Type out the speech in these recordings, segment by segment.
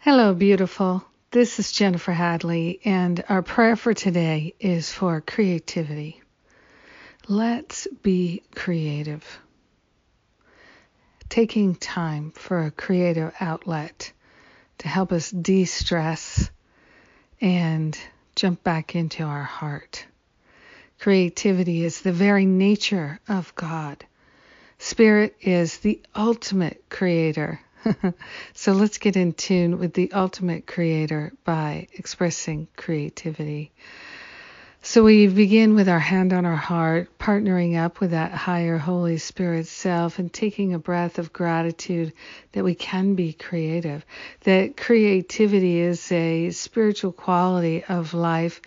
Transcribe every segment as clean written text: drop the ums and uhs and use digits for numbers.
Hello, beautiful. This is Jennifer Hadley, and our prayer for today is for creativity. Let's be creative. Taking time for a creative outlet to help us de-stress and jump back into our heart. Creativity is the very nature of God. Spirit is the ultimate creator. So let's get in tune with the ultimate creator by expressing creativity. So we begin with our hand on our heart, partnering up with that higher Holy Spirit self and taking a breath of gratitude that we can be creative, that creativity is a spiritual quality of life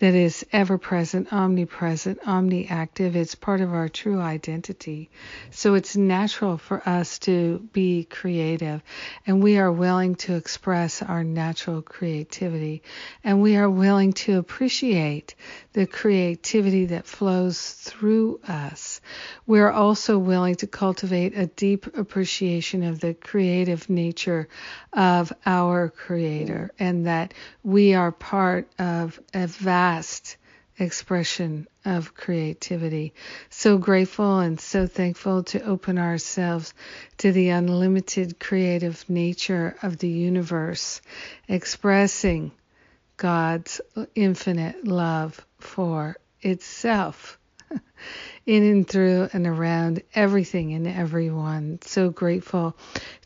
that is ever-present, omnipresent, omniactive. It's part of our true identity. So it's natural for us to be creative, and we are willing to express our natural creativity, and we are willing to appreciate the creativity that flows through us. We're also willing to cultivate a deep appreciation of the creative nature of our Creator, and that we are part of a vast expression of creativity. So grateful and so thankful to open ourselves to the unlimited creative nature of the universe, expressing God's infinite love for itself in and through and around everything and everyone. So grateful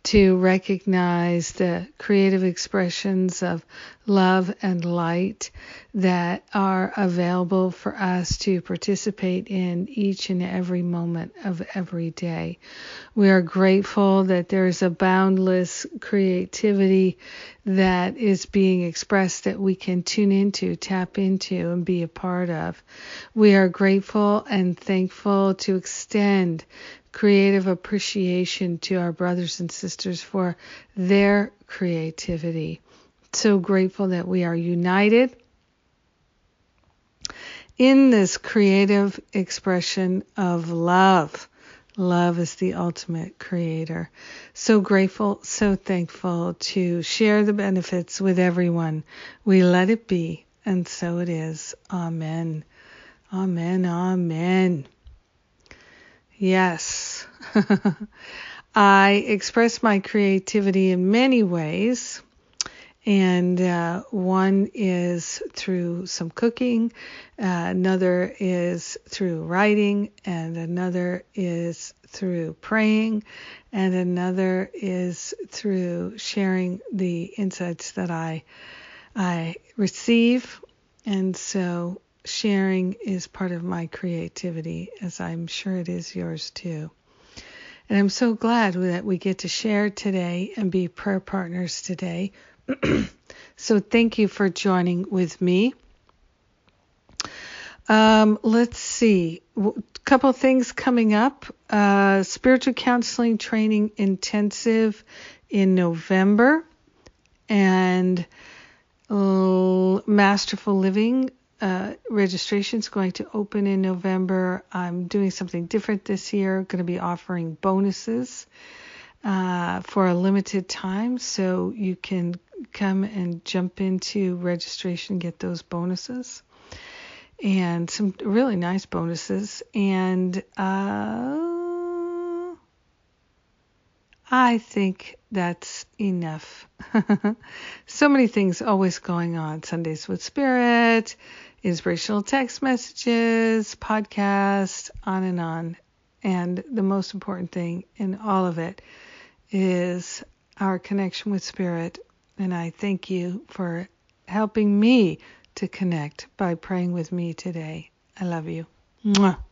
to recognize the creative expressions of love and light that are available for us to participate in each and every moment of every day. We are grateful that there is a boundless creativity that is being expressed that we can tune into, tap into, and be a part of. We are grateful and thankful to extend creative appreciation to our brothers and sisters for their creativity. So grateful that we are united in this creative expression of love. Love is the ultimate creator. So grateful, so thankful to share the benefits with everyone. We let it be, and so it is. Amen. Amen. Amen. Yes. I express my creativity in many ways. And one is through some cooking, another is through writing, and another is through praying, and another is through sharing the insights that I receive. And so sharing is part of my creativity, as I'm sure it is yours too. And I'm so glad that we get to share today and be prayer partners today. So thank you for joining with me. Let's see. A couple things coming up. Spiritual Counseling Training Intensive in November. And Masterful Living registration is going to open in November. I'm doing something different this year. I'm going to be offering bonuses for a limited time, so you can come and jump into registration, get those bonuses, and some really nice bonuses. And I think that's enough. So many things always going on. Sundays with Spirit, inspirational text messages, podcasts, on. And the most important thing in all of it is our connection with Spirit. And I thank you for helping me to connect by praying with me today. I love you. Mwah.